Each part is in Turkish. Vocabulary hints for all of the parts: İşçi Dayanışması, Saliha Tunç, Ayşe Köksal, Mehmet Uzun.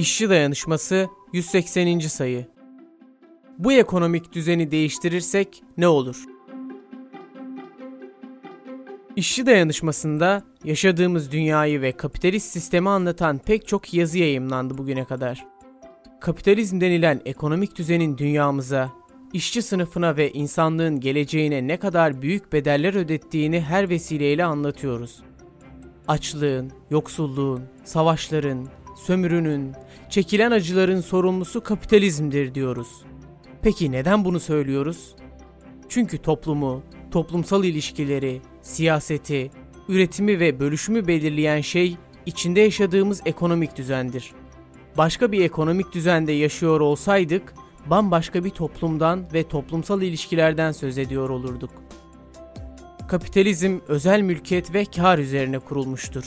İşçi Dayanışması 180. sayı. Bu ekonomik düzeni değiştirirsek ne olur? İşçi Dayanışması'nda yaşadığımız dünyayı ve kapitalist sistemi anlatan pek çok yazı yayımlandı bugüne kadar. Kapitalizm denilen ekonomik düzenin dünyamıza, işçi sınıfına ve insanlığın geleceğine ne kadar büyük bedeller ödettiğini her vesileyle anlatıyoruz. Açlığın, yoksulluğun, savaşların, sömürünün, çekilen acıların sorumlusu kapitalizmdir diyoruz. Peki neden bunu söylüyoruz? Çünkü toplumu, toplumsal ilişkileri, siyaseti, üretimi ve bölüşümü belirleyen şey içinde yaşadığımız ekonomik düzendir. Başka bir ekonomik düzende yaşıyor olsaydık, bambaşka bir toplumdan ve toplumsal ilişkilerden söz ediyor olurduk. Kapitalizm özel mülkiyet ve kar üzerine kurulmuştur.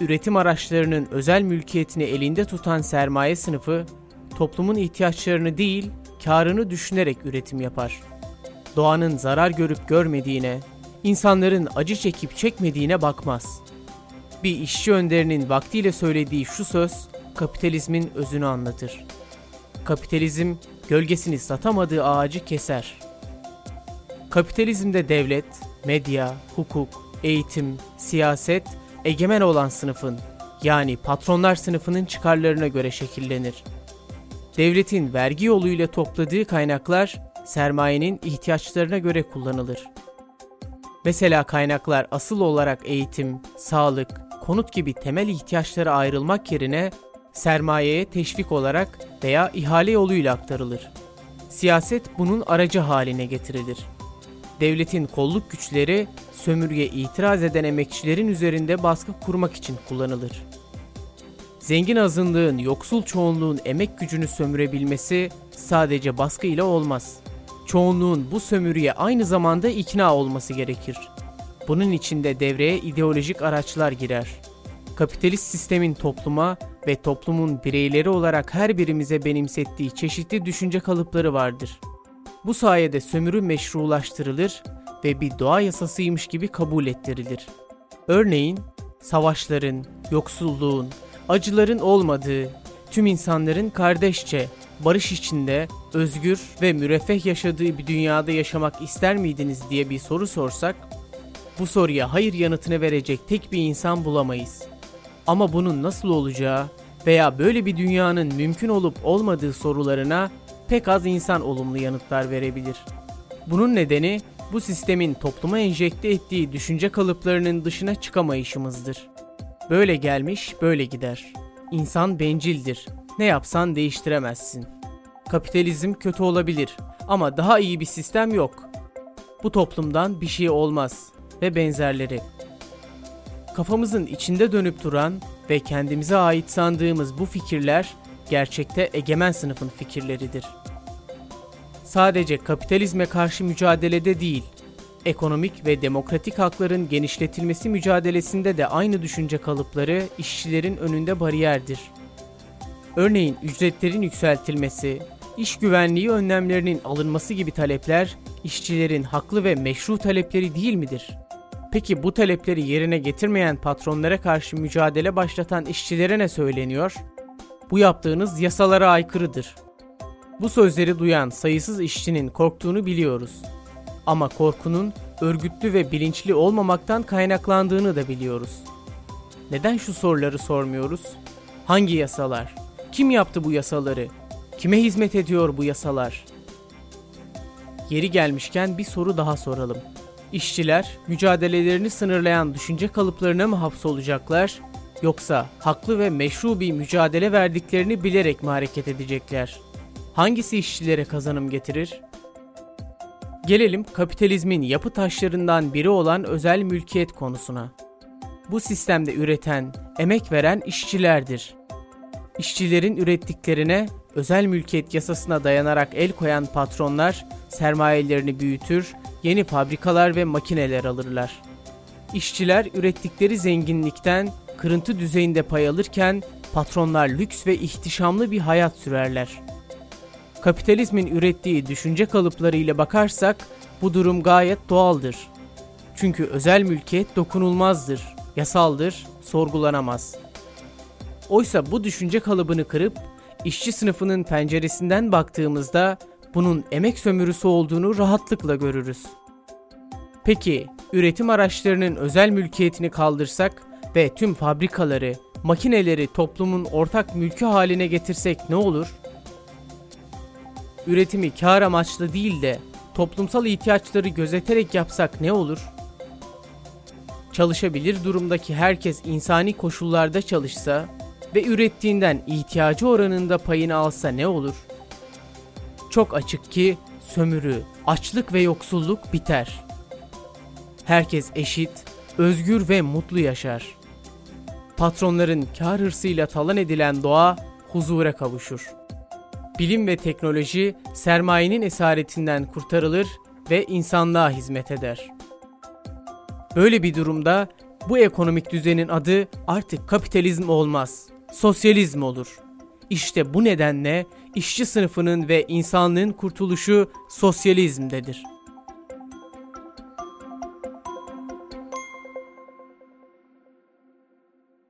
Üretim araçlarının özel mülkiyetini elinde tutan sermaye sınıfı, toplumun ihtiyaçlarını değil, karını düşünerek üretim yapar. Doğanın zarar görüp görmediğine, insanların acı çekip çekmediğine bakmaz. Bir işçi önderinin vaktiyle söylediği şu söz, kapitalizmin özünü anlatır. Kapitalizm, gölgesini satamadığı ağacı keser. Kapitalizmde devlet, medya, hukuk, eğitim, siyaset, egemen olan sınıfın, yani patronlar sınıfının çıkarlarına göre şekillenir. Devletin vergi yoluyla topladığı kaynaklar, sermayenin ihtiyaçlarına göre kullanılır. Mesela kaynaklar asıl olarak eğitim, sağlık, konut gibi temel ihtiyaçlara ayrılmak yerine, sermayeye teşvik olarak veya ihale yoluyla aktarılır. Siyaset bunun aracı haline getirilir. Devletin kolluk güçleri, sömürüye itiraz eden emekçilerin üzerinde baskı kurmak için kullanılır. Zengin azınlığın, yoksul çoğunluğun emek gücünü sömürebilmesi sadece baskı ile olmaz. Çoğunluğun bu sömürüye aynı zamanda ikna olması gerekir. Bunun için de devreye ideolojik araçlar girer. Kapitalist sistemin topluma ve toplumun bireyleri olarak her birimize benimsettiği çeşitli düşünce kalıpları vardır. Bu sayede sömürü meşrulaştırılır ve bir doğa yasasıymış gibi kabul ettirilir. Örneğin, savaşların, yoksulluğun, acıların olmadığı, tüm insanların kardeşçe, barış içinde, özgür ve müreffeh yaşadığı bir dünyada yaşamak ister miydiniz diye bir soru sorsak, bu soruya hayır yanıtını verecek tek bir insan bulamayız. Ama bunun nasıl olacağı veya böyle bir dünyanın mümkün olup olmadığı sorularına pek az insan olumlu yanıtlar verebilir. Bunun nedeni bu sistemin topluma enjekte ettiği düşünce kalıplarının dışına çıkamayışımızdır. Böyle gelmiş, böyle gider. İnsan bencildir. Ne yapsan değiştiremezsin. Kapitalizm kötü olabilir ama daha iyi bir sistem yok. Bu toplumdan bir şey olmaz ve benzerleri. Kafamızın içinde dönüp duran ve kendimize ait sandığımız bu fikirler gerçekte egemen sınıfın fikirleridir. Sadece kapitalizme karşı mücadelede değil, ekonomik ve demokratik hakların genişletilmesi mücadelesinde de aynı düşünce kalıpları işçilerin önünde bariyerdir. Örneğin ücretlerin yükseltilmesi, iş güvenliği önlemlerinin alınması gibi talepler işçilerin haklı ve meşru talepleri değil midir? Peki bu talepleri yerine getirmeyen patronlara karşı mücadele başlatan işçilere ne söyleniyor? Bu yaptığınız yasalara aykırıdır. Bu sözleri duyan sayısız işçinin korktuğunu biliyoruz. Ama korkunun örgütlü ve bilinçli olmamaktan kaynaklandığını da biliyoruz. Neden şu soruları sormuyoruz? Hangi yasalar? Kim yaptı bu yasaları? Kime hizmet ediyor bu yasalar? Yeri gelmişken bir soru daha soralım. İşçiler mücadelelerini sınırlayan düşünce kalıplarına mı hapsolacaklar, yoksa haklı ve meşru bir mücadele verdiklerini bilerek mi hareket edecekler? Hangisi işçilere kazanım getirir? Gelelim kapitalizmin yapı taşlarından biri olan özel mülkiyet konusuna. Bu sistemde üreten, emek veren işçilerdir. İşçilerin ürettiklerine özel mülkiyet yasasına dayanarak el koyan patronlar sermayelerini büyütür, yeni fabrikalar ve makineler alırlar. İşçiler ürettikleri zenginlikten kırıntı düzeyinde pay alırken patronlar lüks ve ihtişamlı bir hayat sürerler. Kapitalizmin ürettiği düşünce kalıplarıyla bakarsak bu durum gayet doğaldır. Çünkü özel mülkiyet dokunulmazdır, yasaldır, sorgulanamaz. Oysa bu düşünce kalıbını kırıp işçi sınıfının penceresinden baktığımızda bunun emek sömürüsü olduğunu rahatlıkla görürüz. Peki, üretim araçlarının özel mülkiyetini kaldırsak ve tüm fabrikaları, makineleri toplumun ortak mülkü haline getirsek ne olur? Üretimi kar amaçlı değil de toplumsal ihtiyaçları gözeterek yapsak ne olur? Çalışabilir durumdaki herkes insani koşullarda çalışsa ve ürettiğinden ihtiyacı oranında payını alsa ne olur? Çok açık ki sömürü, açlık ve yoksulluk biter. Herkes eşit, özgür ve mutlu yaşar. Patronların kar hırsıyla talan edilen doğa huzura kavuşur. Bilim ve teknoloji sermayenin esaretinden kurtarılır ve insanlığa hizmet eder. Böyle bir durumda bu ekonomik düzenin adı artık kapitalizm olmaz, sosyalizm olur. İşte bu nedenle işçi sınıfının ve insanlığın kurtuluşu sosyalizmdedir.